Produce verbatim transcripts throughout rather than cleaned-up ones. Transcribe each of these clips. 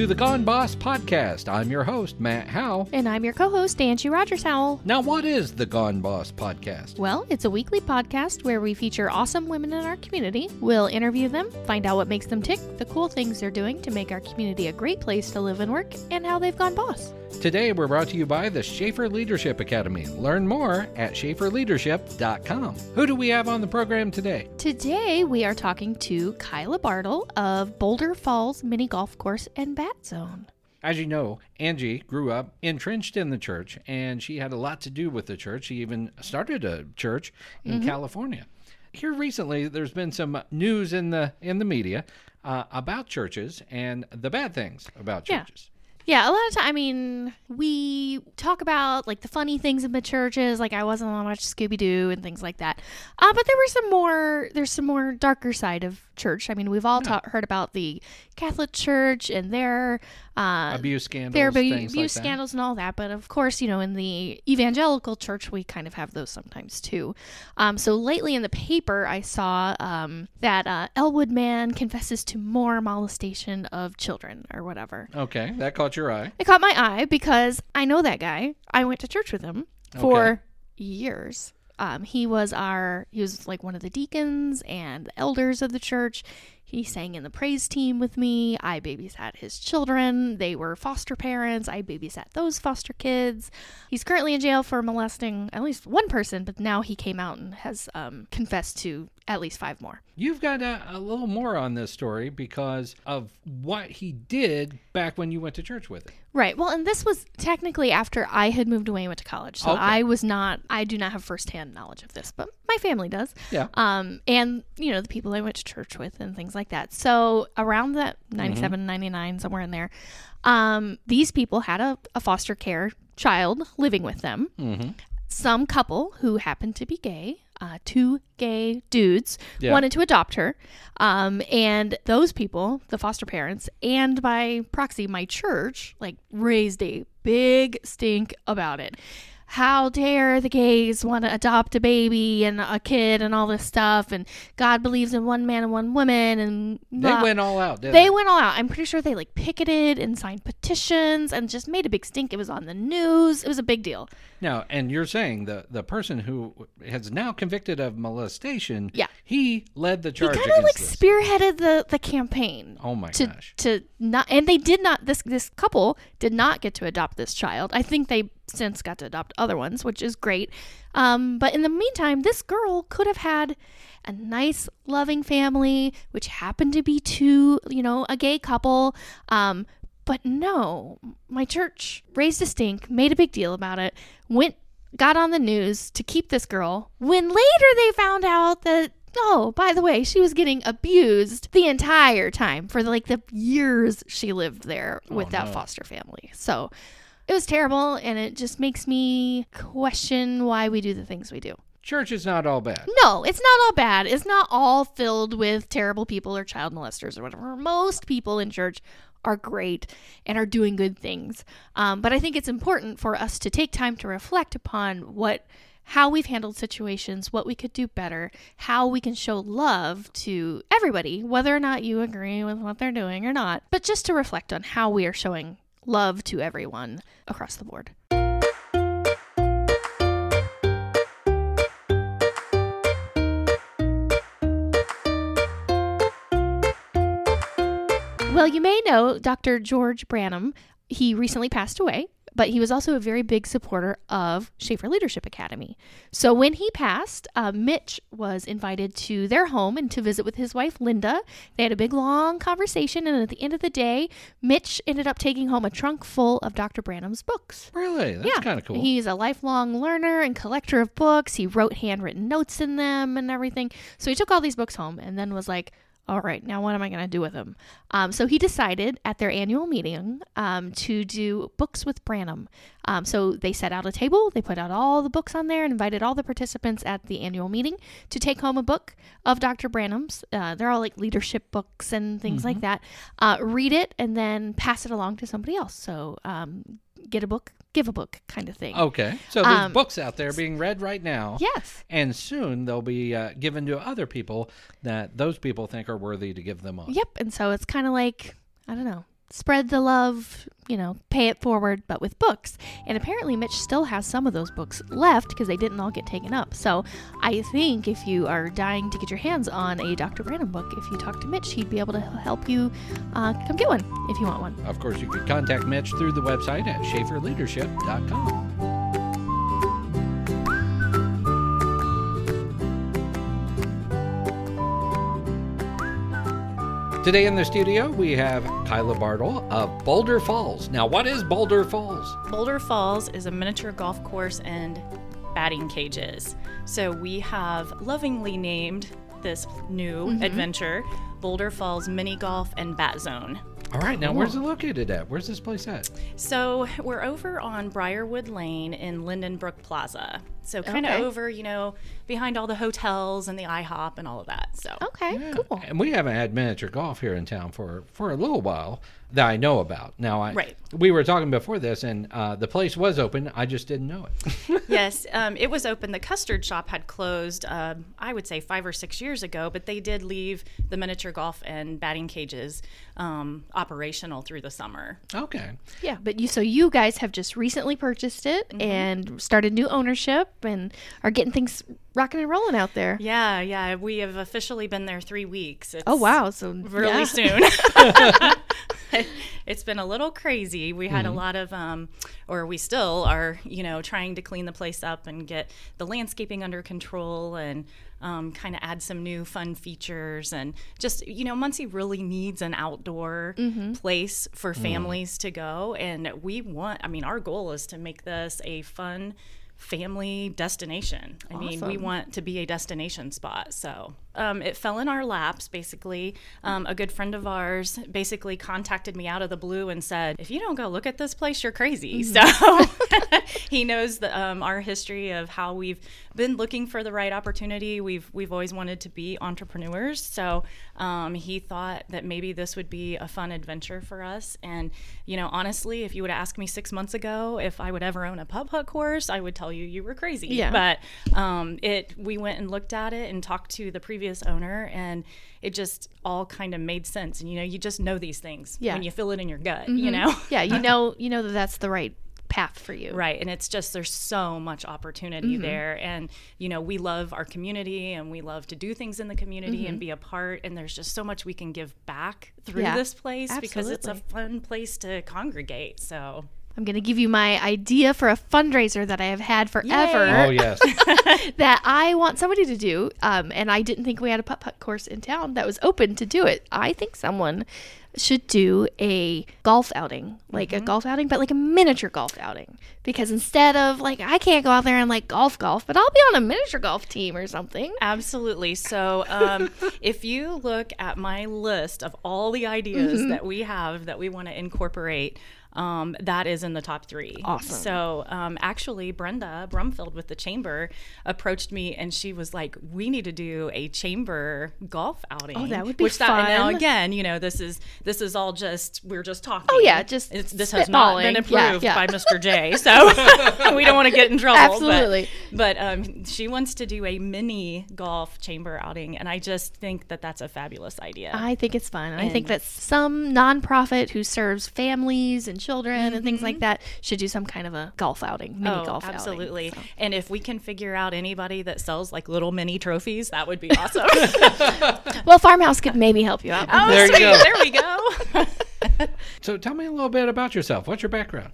to the Gone Boss Podcast. I'm your host, Matt Howe. And I'm your co-host, Angie Rogers-Howell. Now, what is the Gone Boss Podcast? Well, it's a weekly podcast where we feature awesome women in our community. We'll interview them, find out what makes them tick, the cool things they're doing to make our community a great place to live and work, and how they've gone boss. Today, we're brought to you by the Schaefer Leadership Academy. Learn more at schaefer leadership dot com. Who do we have on the program today? Today, we are talking to Kyla Bartle of Boulder Falls Mini Golf and Bat Zone. As you know, Angie grew up entrenched in the church, and she had a lot to do with the church. She even started a church in mm-hmm. California. Here recently, there's been some news in the in the media uh, about churches and the bad things about churches. Yeah. Yeah, a lot of time. I mean, we talk about, like, the funny things in the churches, like I wasn't on much Scooby-Doo and things like that. Uh, but there were some more, there's some more darker side of church. I mean, we've all yeah. ta- heard about the Catholic Church and their uh, abuse scandals, their abu- abuse like scandals that. and all that. But, of course, you know, in the evangelical church, we kind of have those sometimes, too. Um, so lately in the paper, I saw um, that uh, Elwood man confesses to more molestation of children or whatever. Okay, that caught you. Your eye. It caught my eye because I know that guy. I went to church with him for okay. years. Um, he was our, he was like one of the deacons and the elders of the church. He sang in the praise team with me. I babysat his children. They were foster parents. I babysat those foster kids. He's currently in jail for molesting at least one person, but now he came out and has um, confessed to at least five more. You've got a, a little more on this story because of what he did back when you went to church with him. Right. Well, and this was technically after I had moved away and went to college. So okay. I was not, I do not have firsthand knowledge of this, but my family does. Yeah. Um, and, you know, the people I went to church with and things like that. So around that ninety-seven, mm-hmm. ninety-nine, somewhere in there, um, these people had a, a foster care child living with them. Mm-hmm. Some couple who happened to be gay. Uh, two gay dudes yeah. wanted to adopt her. Um, and those people, the foster parents, and by proxy, my church, like raised a big stink about it. How dare the gays want to adopt a baby and a kid and all this stuff. And God believes in one man and one woman. And blah. They went all out, didn't they? They went all out. I'm pretty sure they like picketed and signed petitions and just made a big stink. It was on the news. It was a big deal. Now, and you're saying the, the person who has now convicted of molestation, yeah. he led the charge. He kind of like this. spearheaded the, the campaign. Oh my to, gosh. To not, and they did not, this, this couple did not get to adopt this child. I think they since got to adopt other ones, which is great. Um, but in the meantime, this girl could have had a nice, loving family, which happened to be two, you know, a gay couple. Um, but no, my church raised a stink, made a big deal about it, went, got on the news to keep this girl. When later they found out that, oh, by the way, she was getting abused the entire time for like the years she lived there with oh, that no. foster family. So it was terrible, and it just makes me question why we do the things we do. Church is not all bad. No, it's not all bad. It's not all filled with terrible people or child molesters or whatever. Most people in church are great and are doing good things. Um, but I think it's important for us to take time to reflect upon what, how we've handled situations, what we could do better, how we can show love to everybody, whether or not you agree with what they're doing or not, but just to reflect on how we are showing love to everyone across the board. Well, you may know Doctor George Branham. He recently passed away, but he was also a very big supporter of Schaefer Leadership Academy. So when he passed, uh, Mitch was invited to their home and to visit with his wife, Linda. They had a big, long conversation, and at the end of the day, Mitch ended up taking home a trunk full of Doctor Branham's books. Really? That's yeah. kind of cool. He's a lifelong learner and collector of books. He wrote handwritten notes in them and everything. So he took all these books home and then was like, all right, now what am I going to do with them? Um, so he decided at their annual meeting um, to do Books with Branham. Um, so they set out a table, they put out all the books on there, and invited all the participants at the annual meeting to take home a book of Doctor Branham's. Uh, they're all like leadership books and things mm-hmm. like that. Uh, read it and then pass it along to somebody else. So um, get a book, give a book kind of thing. Okay. So there's um, books out there being read right now. Yes. And soon they'll be uh, given to other people that those people think are worthy to give them up. Yep. And so it's kind of like, I don't know, spread the love, you know, pay it forward, but with books. And apparently Mitch still has some of those books left because they didn't all get taken up. So I think if you are dying to get your hands on a Doctor Branham book, if you talk to Mitch, he'd be able to help you uh, come get one if you want one. Of course, you can contact Mitch through the website at schaefer leadership dot com. Today in the studio, we have Kyla Bartle of Boulder Falls. Now, what is Boulder Falls? Boulder Falls is a miniature golf course and batting cages. So we have lovingly named this new mm-hmm. adventure Boulder Falls Mini Golf and Bat Zone. All right. Now, cool. Where's it located at? Where's this place at? So we're over on Briarwood Lane in Lindenbrook Plaza. So kind of okay. over, you know, behind all the hotels and the IHOP and all of that. So okay, yeah. cool. And we haven't had miniature golf here in town for, for a little while that I know about. Now, I, right. we were talking before this, and uh, the place was open. I just didn't know it. Yes, um, it was open. The custard shop had closed, uh, I would say, five or six years ago, but they did leave the miniature golf and batting cages um, operational through the summer. Okay. Yeah, but you so you guys have just recently purchased it mm-hmm. and started new ownership. And are getting things rocking and rolling out there. Yeah, yeah. We have officially been there three weeks. It's oh, wow. So really yeah. soon. It's been a little crazy. We had mm-hmm. a lot of, um, or we still are, you know, trying to clean the place up and get the landscaping under control and um, kind of add some new fun features. And just, you know, Muncie really needs an outdoor mm-hmm. place for families mm. to go. And we want, I mean, our goal is to make this a fun family destination. I awesome. mean, we want to be a destination spot. So um, it fell in our laps, basically. Um, a good friend of ours basically contacted me out of the blue and said, if you don't go look at this place, you're crazy. Mm-hmm. So he knows the, um, our history of how we've been looking for the right opportunity. We've we've always wanted to be entrepreneurs. So um, he thought that maybe this would be a fun adventure for us. And, you know, honestly, if you would have asked me six months ago if I would ever own a putt putt course, I would tell you you were crazy. Yeah. But um, it we went and looked at it and talked to the previous owner, and it just all kind of made sense. And you know, you just know these things yeah. when you feel it in your gut. Mm-hmm. You know, yeah, you know, you know that that's the right path for you, right? And it's just there's so much opportunity mm-hmm. there, and you know, we love our community and we love to do things in the community mm-hmm. and be a part. And there's just so much we can give back through yeah. this place Absolutely. because it's a fun place to congregate. So. I'm going to give you my idea for a fundraiser that I have had forever. Yay. Oh, yes. That I want somebody to do. Um, and I didn't think we had a putt-putt course in town that was open to do it. I think someone should do a golf outing, like mm-hmm. a golf outing, but like a miniature golf outing. Because instead of like, I can't go out there and like golf golf, but I'll be on a miniature golf team or something. Absolutely. So um, if you look at my list of all the ideas mm-hmm. that we have that we want to incorporate, Um, that is in the top three. Awesome. So um, actually, Brenda Brumfield with the Chamber approached me, and she was like, "We need to do a chamber golf outing." Oh, that would be Which fun. That, and now again, you know, this is this is all just we're just talking. Oh yeah, just it's, this has not been approved yeah, yeah. by Mister J, so we don't want to get in trouble. Absolutely. But, but um, she wants to do a mini golf chamber outing, and I just think that that's a fabulous idea. I think it's fun. And I think that some nonprofit who serves families and children mm-hmm. and things like that should do some kind of a golf outing, mini oh, golf absolutely. outing. Absolutely. So. And if we can figure out anybody that sells like little mini trophies, that would be awesome. Well, Farmhouse could maybe help you out. Oh, there, sweet. You go. There we go. So tell me a little bit about yourself. What's your background?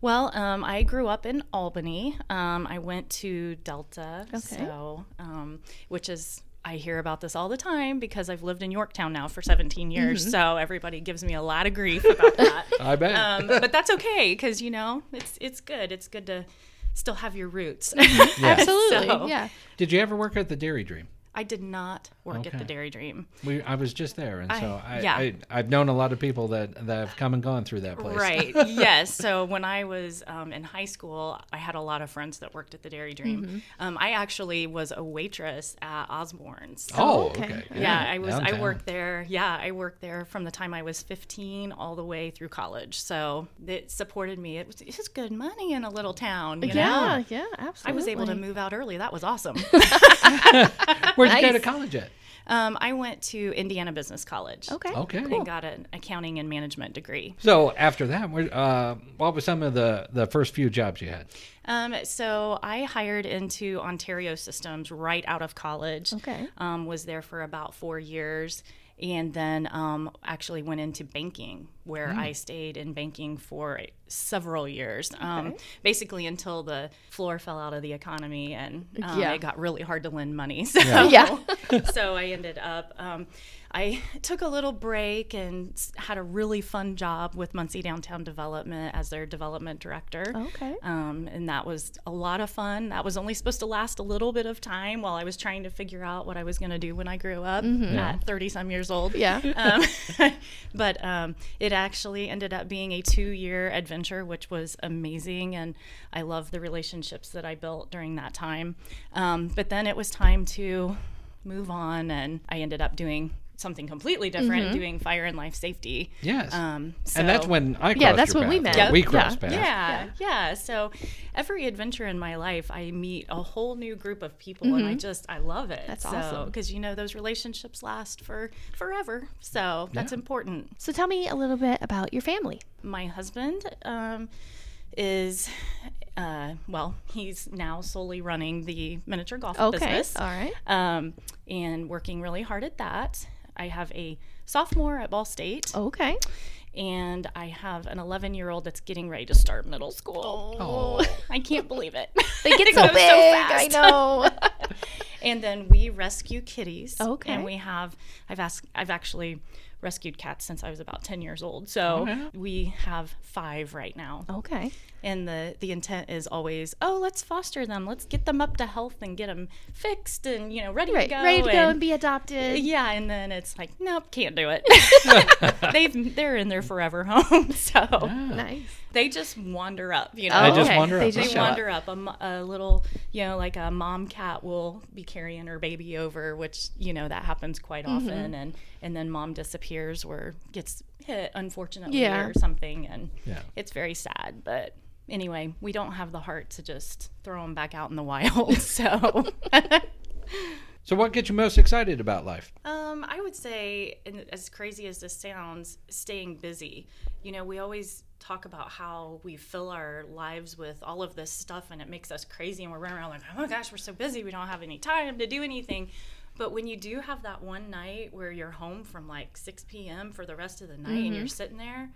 Well, um, I grew up in Albany. Um, I went to Delta, okay. so um, which is... I hear about this all the time because I've lived in Yorktown now for seventeen years, mm-hmm. so everybody gives me a lot of grief about that. I bet. Um, but that's okay because, you know, it's it's good. It's good to still have your roots. Yeah. Absolutely, so, yeah. Did you ever work at the Dairy Dream? I did not work okay. at the Dairy Dream. We, I was just there, and I, so I, yeah. I, I've known a lot of people that, that have come and gone through that place. Right, yes. So when I was um, in high school, I had a lot of friends that worked at the Dairy Dream. Mm-hmm. Um, I actually was a waitress at Osborne's. Oh, okay. okay. Yeah, yeah, I was. Downtown. I worked there. Yeah, I worked there from the time I was fifteen all the way through college. So it supported me. It was, it was good money in a little town, you yeah, know? Yeah, absolutely. I was able to move out early. That was awesome. Where'd nice. you go to college at? Um, I went to Indiana Business College. Okay. Okay. And cool. got an accounting and management degree. So after that, uh, what were some of the, the first few jobs you had? Um, so I hired into Ontario Systems right out of college. Okay. Um, was there for about four years. And then um, actually went into banking, where mm. I stayed in banking for several years, okay. um, basically until the floor fell out of the economy and um, yeah. it got really hard to lend money. So, yeah. yeah. so I ended up, um, I took a little break and had a really fun job with Muncie Downtown Development as their development director. Okay. Um, and that was a lot of fun. That was only supposed to last a little bit of time while I was trying to figure out what I was going to do when I grew up mm-hmm. yeah. at thirty-some years old. Yeah. Um, but um, it actually ended up being a two-year adventure, which was amazing. And I love the relationships that I built during that time. Um, but then it was time to move on, and I ended up doing something completely different, mm-hmm. doing fire and life safety. Yes. Um, so, and that's when I crossed Yeah, that's your when path, we met. Yep. We crossed yeah. paths. Yeah, yeah, yeah. So every adventure in my life, I meet a whole new group of people, mm-hmm. and I just, I love it. That's so, awesome. Because, you know, those relationships last for forever. So that's yeah. important. So tell me a little bit about your family. My husband um, is... Uh, well, he's now solely running the miniature golf okay. business. All right. Um, and working really hard at that. I have a sophomore at Ball State. Okay. And I have an eleven-year-old that's getting ready to start middle school. Oh. I can't believe it. They get so big. So fast. I know. And then we rescue kitties. Okay. And we have, I've asked, I've actually rescued cats since I was about ten years old. So okay. we have five right now. Okay. And the, the intent is always, oh, let's foster them. Let's get them up to health and get them fixed and, you know, ready right. to go. Ready to and, go and be adopted. Yeah. And then it's like, nope, can't do it. They've, they're in their forever home. So yeah. nice. They just wander up, you know. Oh, they just okay. wander up. They, just they wander up. up. A, a little, you know, like a mom cat will be carrying her baby over, which, you know, that happens quite mm-hmm. often. And, and then mom disappears or gets hit, unfortunately, yeah. or something. And yeah. it's very sad, but... Anyway, we don't have the heart to just throw them back out in the wild, so. So what gets you most excited about life? Um, I would say, and as crazy as this sounds, staying busy. You know, we always talk about how we fill our lives with all of this stuff, and it makes us crazy, and we're running around like, oh my gosh, we're so busy, we don't have any time to do anything. But when you do have that one night where you're home from like six p.m. for the rest of the night, mm-hmm. and you're sitting there,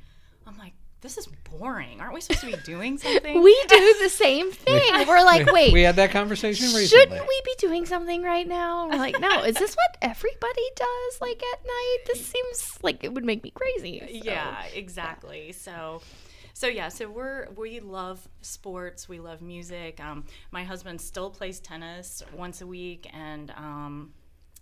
I'm like, this is boring. Aren't we supposed to be doing something? We do the same thing. We, We're like, wait. We had that conversation recently. Shouldn't we be doing something right now? We're like, no. Is this what everybody does, like, at night? This seems like it would make me crazy. So, yeah, exactly. Yeah. So... So yeah, so we're we love sports, we love music. Um, my husband still plays tennis once a week, and um,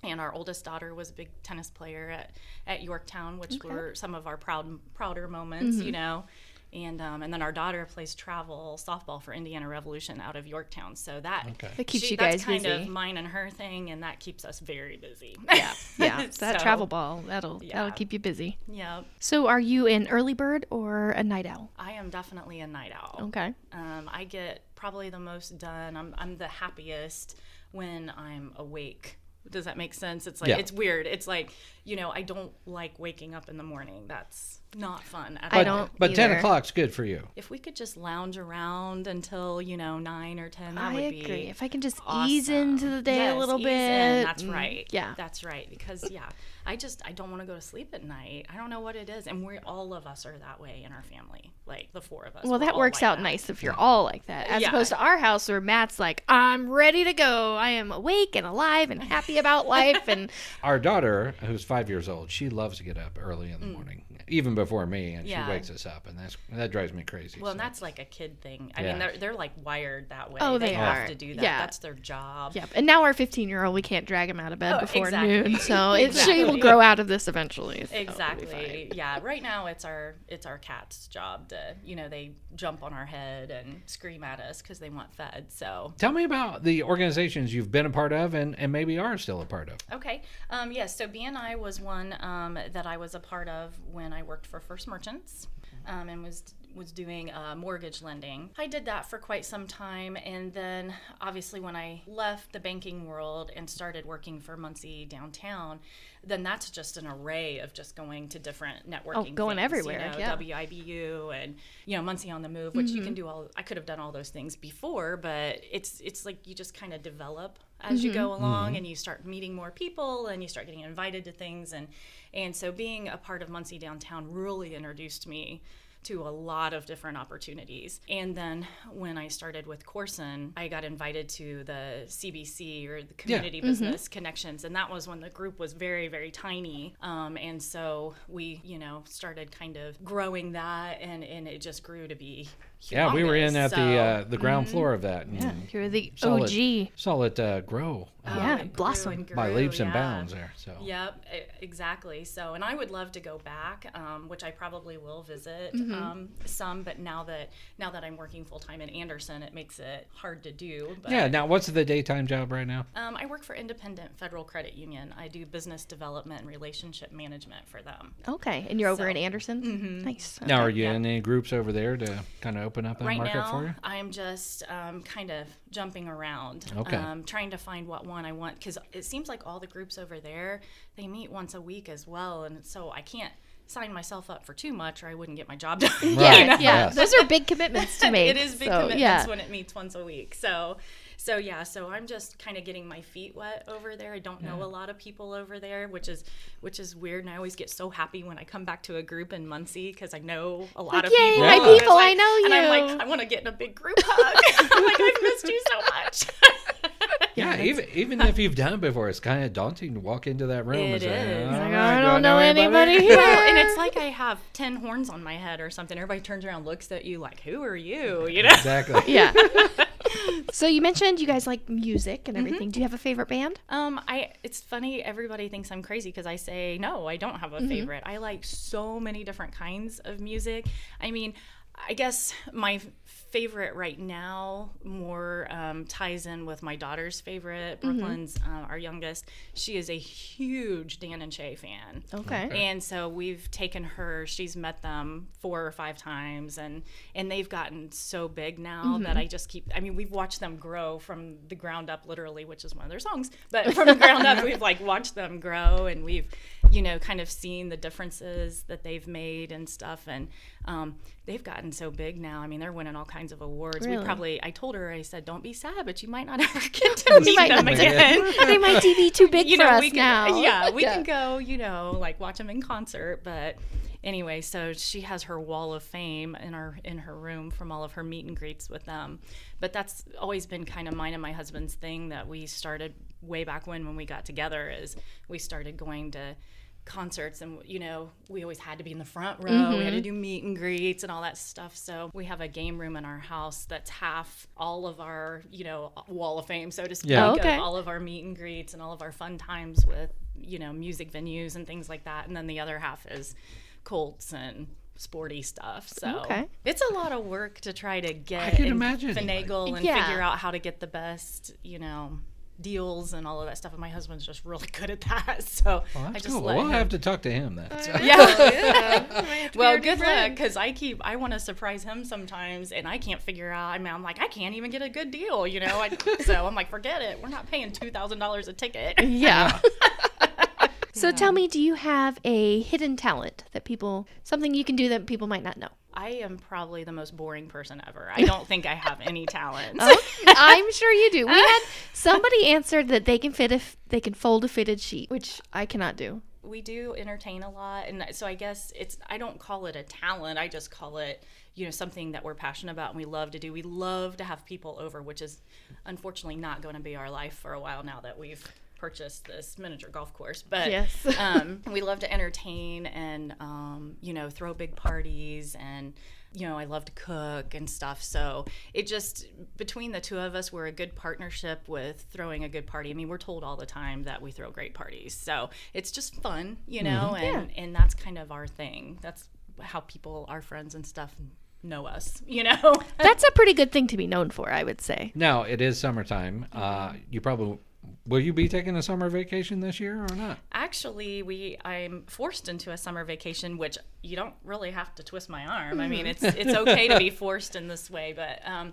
and our oldest daughter was a big tennis player at, at Yorktown, which okay. were some of our proud prouder moments, mm-hmm. you know. And um, and then our daughter plays travel softball for Indiana Revolution out of Yorktown. So that, okay. that keeps she, you guys that's busy. Kind of mine and her thing, and that keeps us very busy. Yeah, yeah. That so, travel ball, that'll yeah. that'll keep you busy. Yeah. So are you an early bird or a night owl? I am definitely a night owl. Okay. Um, I get probably the most done. I'm I'm the happiest when I'm awake. Does that make sense? It's like yeah. it's weird. It's like, you know, I don't like waking up in the morning. That's not fun at all. I don't But either. ten o'clock's good for you. If we could just lounge around until, you know, nine or ten, that I would agree. be I agree. If I can just awesome. ease into the day yes, a little bit. In. That's right. Yeah. That's right. Because, yeah, I just, I don't want to go to sleep at night. I don't know what it is. And we all of us are that way in our family. Like, the four of us. Well, that works like out that. nice if you're all like that. As yeah. opposed to our house where Matt's like, I'm ready to go. I am awake and alive and happy about life. And our daughter, who's five years old, she loves to get up early in the mm. morning. Even before me, and yeah. she wakes us up, and that's that drives me crazy. Well, so. And that's like a kid thing. I yeah. mean, they're, they're like wired that way. Oh, they, they are. have to do that. Yeah. That's their job. Yep. And now our fifteen-year-old, we can't drag him out of bed oh, before exactly. noon, so exactly. she will grow out of this eventually. So exactly. Yeah. Right now, it's our it's our cat's job to, you know, they jump on our head and scream at us because they want fed. So tell me about the organizations you've been a part of, and, and maybe are still a part of. Okay. Um. Yes. Yeah, so B N I was one um, that I was a part of when I worked for First Merchants, um, and was was doing uh, mortgage lending. I did that for quite some time, and then obviously when I left the banking world and started working for Muncie Downtown, then that's just an array of just going to different networking oh, going things, everywhere, you know, yeah. W I B U and, you know, Muncie on the Move, which mm-hmm. you can do all, I could have done all those things before, but it's it's like you just kind of develop as mm-hmm. you go along mm-hmm. and you start meeting more people and you start getting invited to things. And, and so being a part of Muncie Downtown really introduced me to a lot of different opportunities. And then when I started with Corson, I got invited to the C B C, or the Community yeah. Business mm-hmm. Connections, and that was when the group was very, very tiny. Um, and so we, you know, started kind of growing that, and, and it just grew to be humongous. Yeah, we were in at so, the uh, the ground mm-hmm. floor of that. And yeah, you were the O G. Saw it uh, grow. Oh, yeah, blossom by leaps and yeah. bounds there. So. Yep, exactly. So, and I would love to go back, um, which I probably will visit mm-hmm. um, some. But now that now that I'm working full time in Anderson, it makes it hard to do. But, yeah. Now, what's the daytime job right now? Um, I work for Independent Federal Credit Union. I do business development and relationship management for them. Okay, and you're so, over in Anderson. Mm-hmm. Nice. Okay. Now, are you yep. in any groups over there to kind of open up that right market now, for you? I'm just um, kind of jumping around. Okay. Um, trying to find what one. I want, because it seems like all the groups over there, they meet once a week as well, and so I can't sign myself up for too much or I wouldn't get my job done. Right. Yeah, you know? Yeah. Those are big commitments to make. It is big so, commitments yeah. when it meets once a week. So, so yeah, so I'm just kind of getting my feet wet over there. I don't yeah. know a lot of people over there, which is which is weird. And I always get so happy when I come back to a group in Muncie because I know a lot like, of people. Yay, my yeah. people, like, I know you. And I'm like, I want to get in a big group hug. I'm like, I've missed you so much. Yeah, yeah even even if you've done it before, it's kind of daunting to walk into that room. It and say, is. Oh, like, I, I don't know, know anybody, anybody here. And it's like I have ten horns on my head or something. Everybody turns around, looks at you like, who are you? You know? Exactly. Yeah. So you mentioned you guys like music and everything. Mm-hmm. Do you have a favorite band? Um, I. It's funny. Everybody thinks I'm crazy because I say, no, I don't have a mm-hmm. favorite. I like so many different kinds of music. I mean, I guess my favorite right now more um, ties in with my daughter's favorite, Brooklyn's, mm-hmm. uh, our youngest. She is a huge Dan and Shay fan. Okay. okay. And so we've taken her, she's met them four or five times, and, and they've gotten so big now mm-hmm. that I just keep, I mean, we've watched them grow from the ground up, literally, which is one of their songs, but from the ground up, we've like watched them grow, and we've, you know, kind of seen the differences that they've made and stuff. And um, they've gotten so big now. I mean, they're winning all kinds of awards. Really? We probably, I told her, I said, don't be sad, but you might not ever get to meet them again. They might be too big you for know, us we can, now. Yeah, we yeah. can go, you know, like watch them in concert. But anyway, so she has her wall of fame in our in her room from all of her meet and greets with them. But that's always been kind of mine and my husband's thing that we started way back when, when we got together, is we started going to concerts, and you know, we always had to be in the front row. Mm-hmm. We had to do meet and greets and all that stuff. So we have a game room in our house that's half all of our, you know, wall of fame, so to speak, yeah. okay. of all of our meet and greets and all of our fun times with, you know, music venues and things like that. And then the other half is Colts and sporty stuff. So okay. it's a lot of work to try to get I can and imagine. finagle and yeah. figure out how to get the best, you know, deals and all of that stuff, and my husband's just really good at that. So well, I just cool. let we'll him. have to talk to him then. So. Yeah, yeah. Well, we good luck, because I keep I want to surprise him sometimes, and I can't figure out. I mean, I'm like I can't even get a good deal, you know. I, so I'm like, forget it. We're not paying two thousand dollars a ticket. Yeah. So tell me, do you have a hidden talent that people, something you can do that people might not know? I am probably the most boring person ever. I don't think I have any talents. Oh, I'm sure you do. We had somebody answered that they can fit if they can fold a fitted sheet, which I cannot do. We do entertain a lot, and so I guess it's, I don't call it a talent. I just call it, you know, something that we're passionate about and we love to do. We love to have people over, which is unfortunately not going to be our life for a while now that we've purchased this miniature golf course, but yes. um, we love to entertain and, um, you know, throw big parties, and, you know, I love to cook and stuff. So it just, between the two of us, we're a good partnership with throwing a good party. I mean, we're told all the time that we throw great parties. So it's just fun, you know, mm-hmm. and, yeah. and that's kind of our thing. That's how people, our friends and stuff, know us, you know. That's a pretty good thing to be known for, I would say. Now, it is summertime. Mm-hmm. Uh, you probably Will you be taking a summer vacation this year or not? Actually, we I'm forced into a summer vacation, which you don't really have to twist my arm. I mean, it's it's okay to be forced in this way, but um,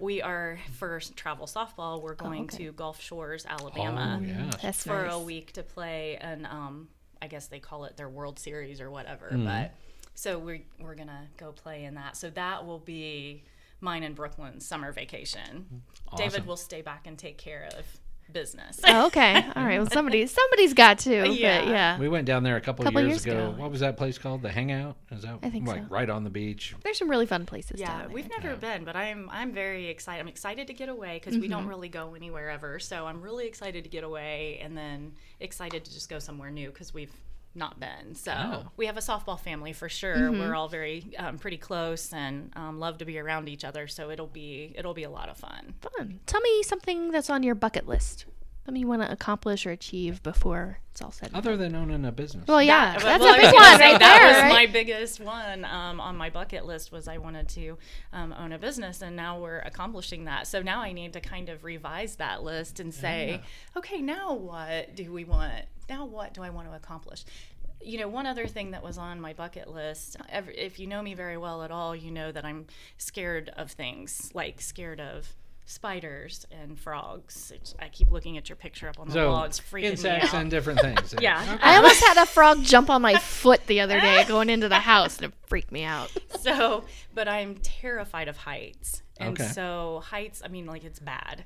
we are, for travel softball, we're going oh, okay. to Gulf Shores, Alabama oh, yeah. That's for nice. a week to play an, um, I guess they call it their World Series or whatever, mm. but so we're, we're going to go play in that. So that will be mine and Brooklyn's summer vacation. Awesome. David will stay back and take care of business. Oh, okay. All right. Well, somebody, somebody's got to. Yeah. But yeah. We went down there a couple, couple years, years ago. ago. What was that place called? The Hangout? Is that I think like so. right on the beach? There's some really fun places. Yeah, down there. We've never yeah. been, but I'm I'm very excited. I'm excited to get away because mm-hmm. we don't really go anywhere ever. So I'm really excited to get away, and then excited to just go somewhere new because we've not been. So oh. we have a softball family for sure. Mm-hmm. We're all very um, pretty close and um, love to be around each other. So it'll be it'll be a lot of fun. Fun. Tell me something that's on your bucket list. Something you want to accomplish or achieve before it's all said. Other than owning a business. Well, yeah, that, that's well, a big one. Say, right that there, was right? my biggest one um, on my bucket list was I wanted to um, own a business, and now we're accomplishing that. So now I need to kind of revise that list and say, yeah. okay, now what do we want? Now what do I want to accomplish? You know, one other thing that was on my bucket list, every, if you know me very well at all, you know that I'm scared of things, like scared of spiders and frogs. It's, I keep looking at your picture up on the so, wall. It's freaking insects me out. And different things. yeah. Okay. I almost had a frog jump on my foot the other day going into the house, and it freaked me out. So, but I'm terrified of heights. And okay. so heights, I mean, like, it's bad.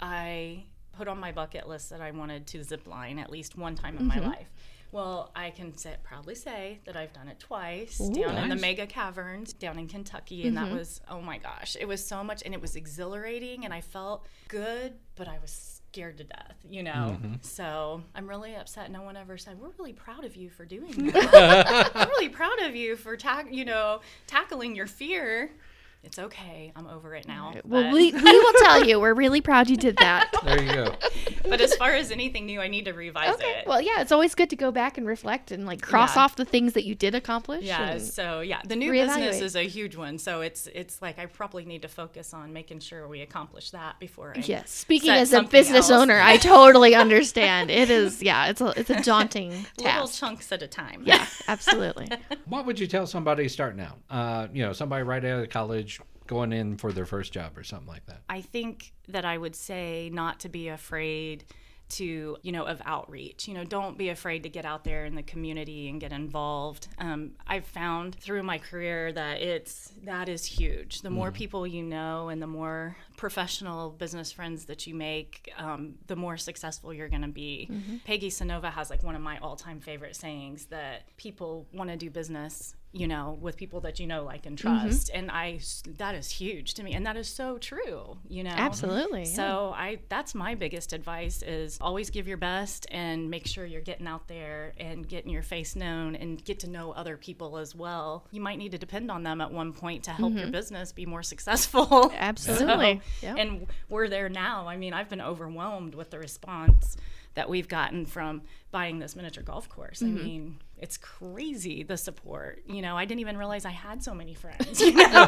I put on my bucket list that I wanted to zip line at least one time in mm-hmm. my life. Well, I can say, proudly say that I've done it twice. Ooh, down nice. in the mega caverns down in Kentucky. And mm-hmm. that was, oh my gosh, it was so much. And it was exhilarating, and I felt good, but I was scared to death, you know. Mm-hmm. So I'm really upset. No one ever said, we're really proud of you for doing that. I'm really proud of you for, ta- you know, tackling your fear. It's okay. I'm over it now. Right. Well, we, we will tell you. We're really proud you did that. There you go. But as far as anything new, I need to revise okay. it. Well, yeah, it's always good to go back and reflect and, like, cross yeah. off the things that you did accomplish. Yeah, so, yeah. The new re-evaluate. business is a huge one. So it's, it's like, I probably need to focus on making sure we accomplish that before I Yes. Speaking as a business else. owner, I totally understand. It is, yeah, it's a, it's a daunting task. Little chunks at a time. Yeah, absolutely. What would you tell somebody starting out? Uh, you know, somebody right out of college, going in for their first job or something like that? I think that I would say not to be afraid to, you know, of outreach. You know, don't be afraid to get out there in the community and get involved. Um, I've found through my career that it's, that is huge. The more mm-hmm. people you know and the more professional business friends that you make, um, the more successful you're going to be. Mm-hmm. Peggy Sanova has like one of my all-time favorite sayings that people want to do business, you know, with people that you know, like, and trust. Mm-hmm. And I, that is huge to me. And that is so true, you know? Absolutely. Yeah. So I, that's my biggest advice is always give your best and make sure you're getting out there and getting your face known and get to know other people as well. You might need to depend on them at one point to help mm-hmm. your business be more successful. Absolutely. So, yeah. And we're there now. I mean, I've been overwhelmed with the response that we've gotten from buying this miniature golf course. Mm-hmm. I mean, it's crazy, the support. You know, I didn't even realize I had so many friends. You know?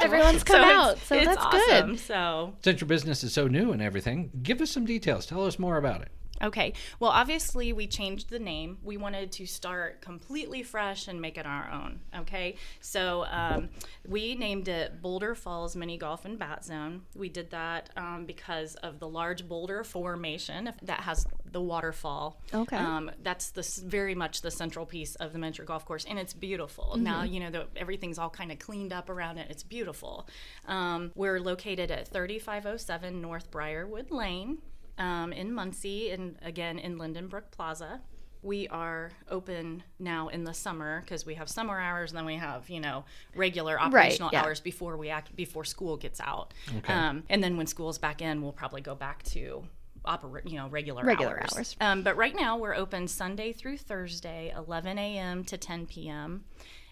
Everyone's come so out, it's, so it's that's awesome. Good. So, since your business is so new and everything, give us some details. Tell us more about it. Okay. Well, obviously, we changed the name. We wanted to start completely fresh and make it our own. Okay. So um, we named it Boulder Falls Mini Golf and Bat Zone. We did that um, because of the large boulder formation that has the waterfall. Okay. Um, that's the, very much the central piece of the miniature golf course, and it's beautiful. Mm-hmm. Now, you know, the, everything's all kind of cleaned up around it. It's beautiful. Um, we're located at thirty-five oh seven North Briarwood Lane. Um, in Muncie, and again in Lindenbrook Plaza. We are open now in the summer because we have summer hours, and then we have, you know, regular operational right, yeah. hours before we act before school gets out. Okay. Um, and then when school's back in, we'll probably go back to opera, you know, regular, regular hours. hours. Um, but right now we're open Sunday through Thursday, eleven a.m. to ten p.m.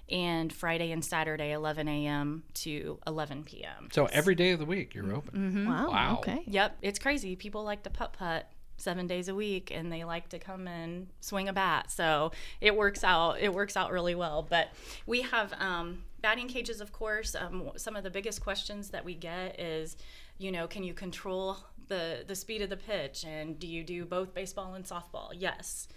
and Friday and Saturday, eleven a.m. to eleven p.m. So every day of the week you're open. Mm-hmm. Wow. wow. Okay. Yep. It's crazy. People like to putt-putt seven days a week, and they like to come and swing a bat. So it works out. It works out really well. But we have um, batting cages, of course. Um, some of the biggest questions that we get is, you know, can you control the the speed of the pitch, and do you do both baseball and softball? Yes.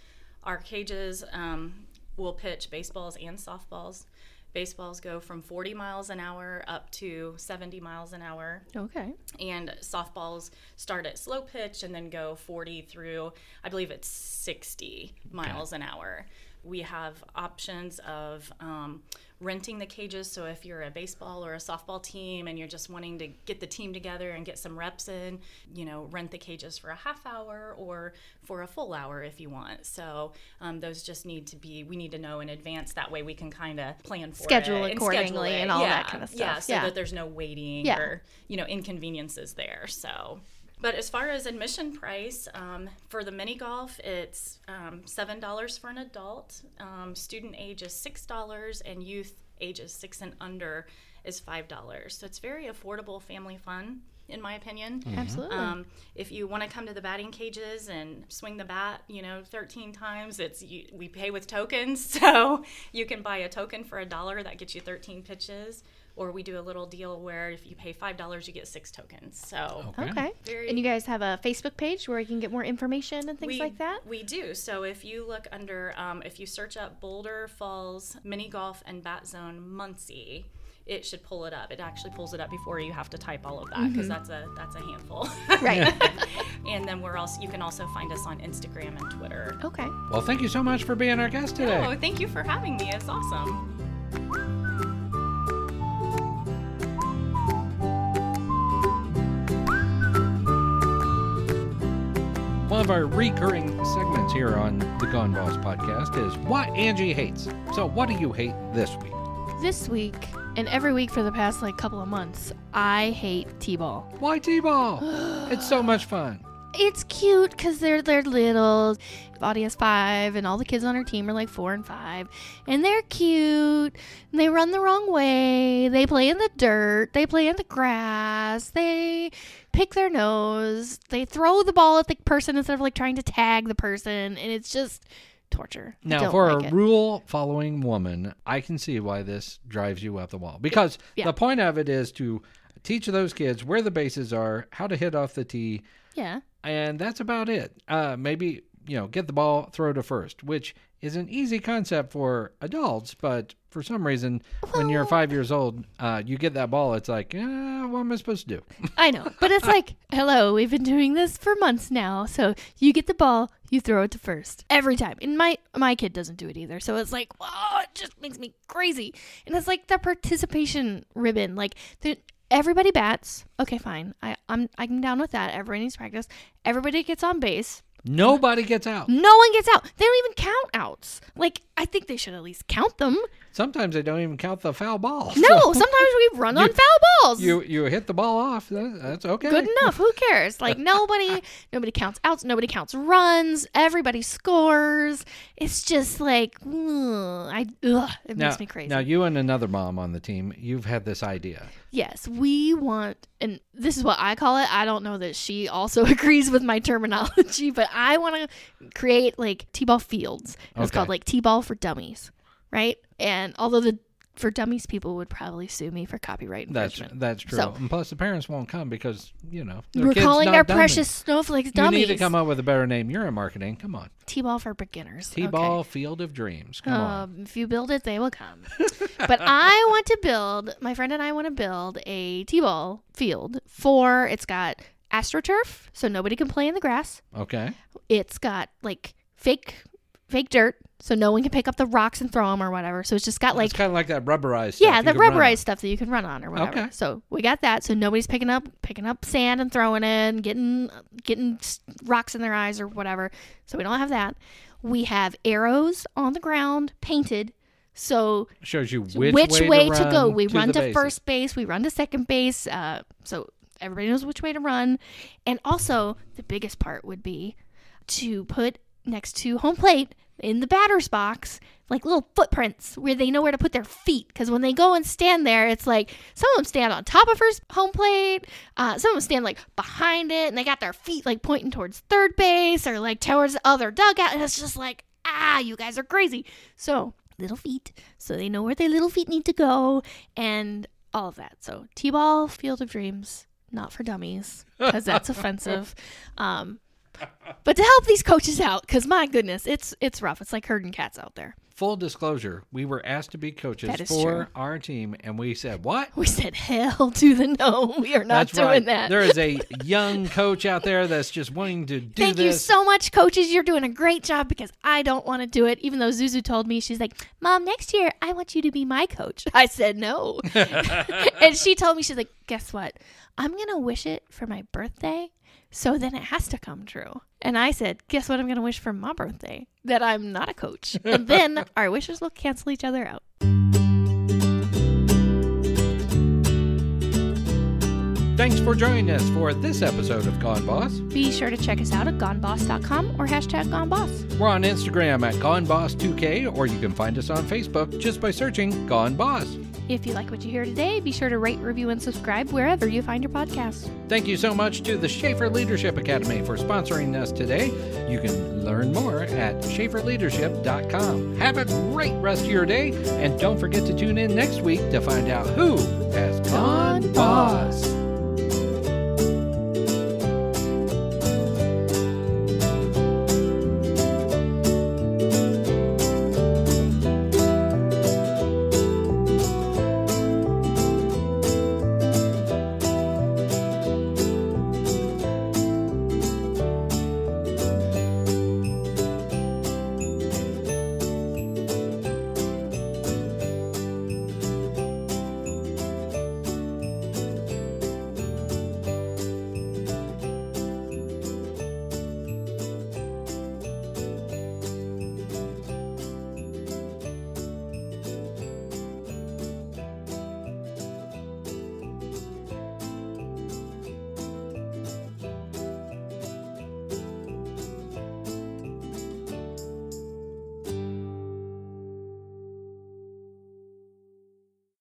Our cages um, will pitch baseballs and softballs. Baseballs go from forty miles an hour up to seventy miles an hour. Okay. And softballs start at slow pitch and then go forty through, I believe it's sixty okay. miles an hour. We have options of um, renting the cages. So if you're a baseball or a softball team and you're just wanting to get the team together and get some reps in, you know, rent the cages for a half hour or for a full hour if you want. So um, those just need to be, we need to know in advance. That way we can kind of plan for schedule it. Accordingly schedule accordingly and all yeah. that kind of stuff. Yeah, so yeah. that there's no waiting yeah. or, you know, inconveniences there. So. But as far as admission price, um, for the mini golf, it's um, seven dollars for an adult. Um, student age is six dollars, and youth ages six and under is five dollars. So it's very affordable family fun, in my opinion. Mm-hmm. Absolutely. Um, if you want to come to the batting cages and swing the bat, you know, thirteen times, it's you, we pay with tokens. So you can buy a token for a dollar. That gets you thirteen pitches. Or we do a little deal where if you pay five dollars, you get six tokens. So okay. okay. Very, and you guys have a Facebook page where you can get more information and things we, like that? We do. So if you look under, um, if you search up Boulder Falls Mini Golf and Bat Zone Muncie, it should pull it up. It actually pulls it up before you have to type all of that, because mm-hmm. that's a that's a handful. Right. And then we're also, you can also find us on Instagram and Twitter. Okay. Well, thank you so much for being our guest today. Oh, thank you for having me. It's awesome. One of our recurring segments here on the Gone Boss podcast is What Angie Hates. So what do you hate this week? This week, and every week for the past like couple of months, I hate t-ball. Why t-ball? It's so much fun. It's cute because they're, they're little. Audie has five, and all the kids on her team are like four and five. And they're cute. And they run the wrong way. They play in the dirt. They play in the grass. They pick their nose. They throw the ball at the person instead of like trying to tag the person. And it's just torture. Now, for like a rule-following woman, I can see why this drives you up the wall. Because yeah. the point of it is to teach those kids where the bases are, how to hit off the tee. Yeah. And that's about it. Uh, maybe, you know, get the ball, throw to first, which is an easy concept for adults. But for some reason, well, when you're five years old, uh, you get that ball. It's like, eh, what am I supposed to do? I know. But it's like, hello, we've been doing this for months now. So you get the ball, you throw it to first every time. And my, my kid doesn't do it either. So it's like, whoa, it just makes me crazy. And it's like the participation ribbon. Like, the everybody bats. Okay, fine. I, I'm I'm down with that. Everybody needs practice. Everybody gets on base. Nobody gets out. No one gets out. They don't even count outs. Like, I think they should at least count them. Sometimes they don't even count the foul balls. No, so. Sometimes we run you, on foul balls. You you hit the ball off. That's okay. Good enough. Who cares? Like, nobody nobody counts outs. Nobody counts runs. Everybody scores. It's just like, ugh, I ugh, it now, makes me crazy. Now, you and another mom on the team, you've had this idea. Yes, we want, and this is what I call it. I don't know that she also agrees with my terminology, but I want to create, like, t-ball fields. Okay. It's called, like, t-ball for dummies, right? And although the for dummies people would probably sue me for copyright infringement. That's, that's true. So, and plus, the parents won't come because, you know, their we're kids calling not our dummies. Precious snowflakes dummies. You need to come up with a better name. You're in marketing. Come on. T-ball for beginners. T-ball okay. Field of Dreams. Come um, on. If you build it, they will come. But I want to build, my friend and I want to build a t-ball field for, it's got AstroTurf, so nobody can play in the grass. Okay. It's got, like, fake fake dirt, so no one can pick up the rocks and throw them or whatever. So it's just got, like... It's kind of like that rubberized stuff. Yeah, that rubberized stuff that you can run on or whatever. Okay. So we got that. So nobody's picking up picking up sand and throwing it and getting, getting rocks in their eyes or whatever. So we don't have that. We have arrows on the ground painted. So shows you which, which way, way to, to go. We to run to bases. First base. We run to second base. Uh, so everybody knows which way to run. And also, the biggest part would be to put next to home plate in the batter's box, like little footprints where they know where to put their feet. Because when they go and stand there, it's like some of them stand on top of first home plate. Uh, some of them stand like behind it, and they got their feet like pointing towards third base or like towards the other dugout. And it's just like, ah, you guys are crazy. So little feet. So they know where their little feet need to go and all of that. So T-ball, Field of Dreams. not for dummies, because that's offensive. Um, but to help these coaches out, because my goodness, it's it's rough. It's like herding cats out there. Full disclosure, we were asked to be coaches for true. our team, and we said, what? We said, hell to the no. We are not that's doing right. that. There is a young coach out there that's just wanting to do Thank this. Thank you so much, coaches. You're doing a great job, because I don't want to do it. Even though Zuzu told me, she's like, Mom, next year, I want you to be my coach. I said, no. And she told me, she's like, guess what? I'm going to wish it for my birthday. So then it has to come true. And I said, guess what I'm going to wish for my birthday? That I'm not a coach. And then our wishes will cancel each other out. Thanks for joining us for this episode of Gone Boss. Be sure to check us out at gone boss dot com or hashtag Gone Boss. We're on Instagram at Gone Boss two K, or you can find us on Facebook just by searching Gone Boss. If you like what you hear today, be sure to rate, review, and subscribe wherever you find your podcast. Thank you so much to the Schaefer Leadership Academy for sponsoring us today. You can learn more at schaefer leadership dot com. Have a great rest of your day, and don't forget to tune in next week to find out who has Gone Boss.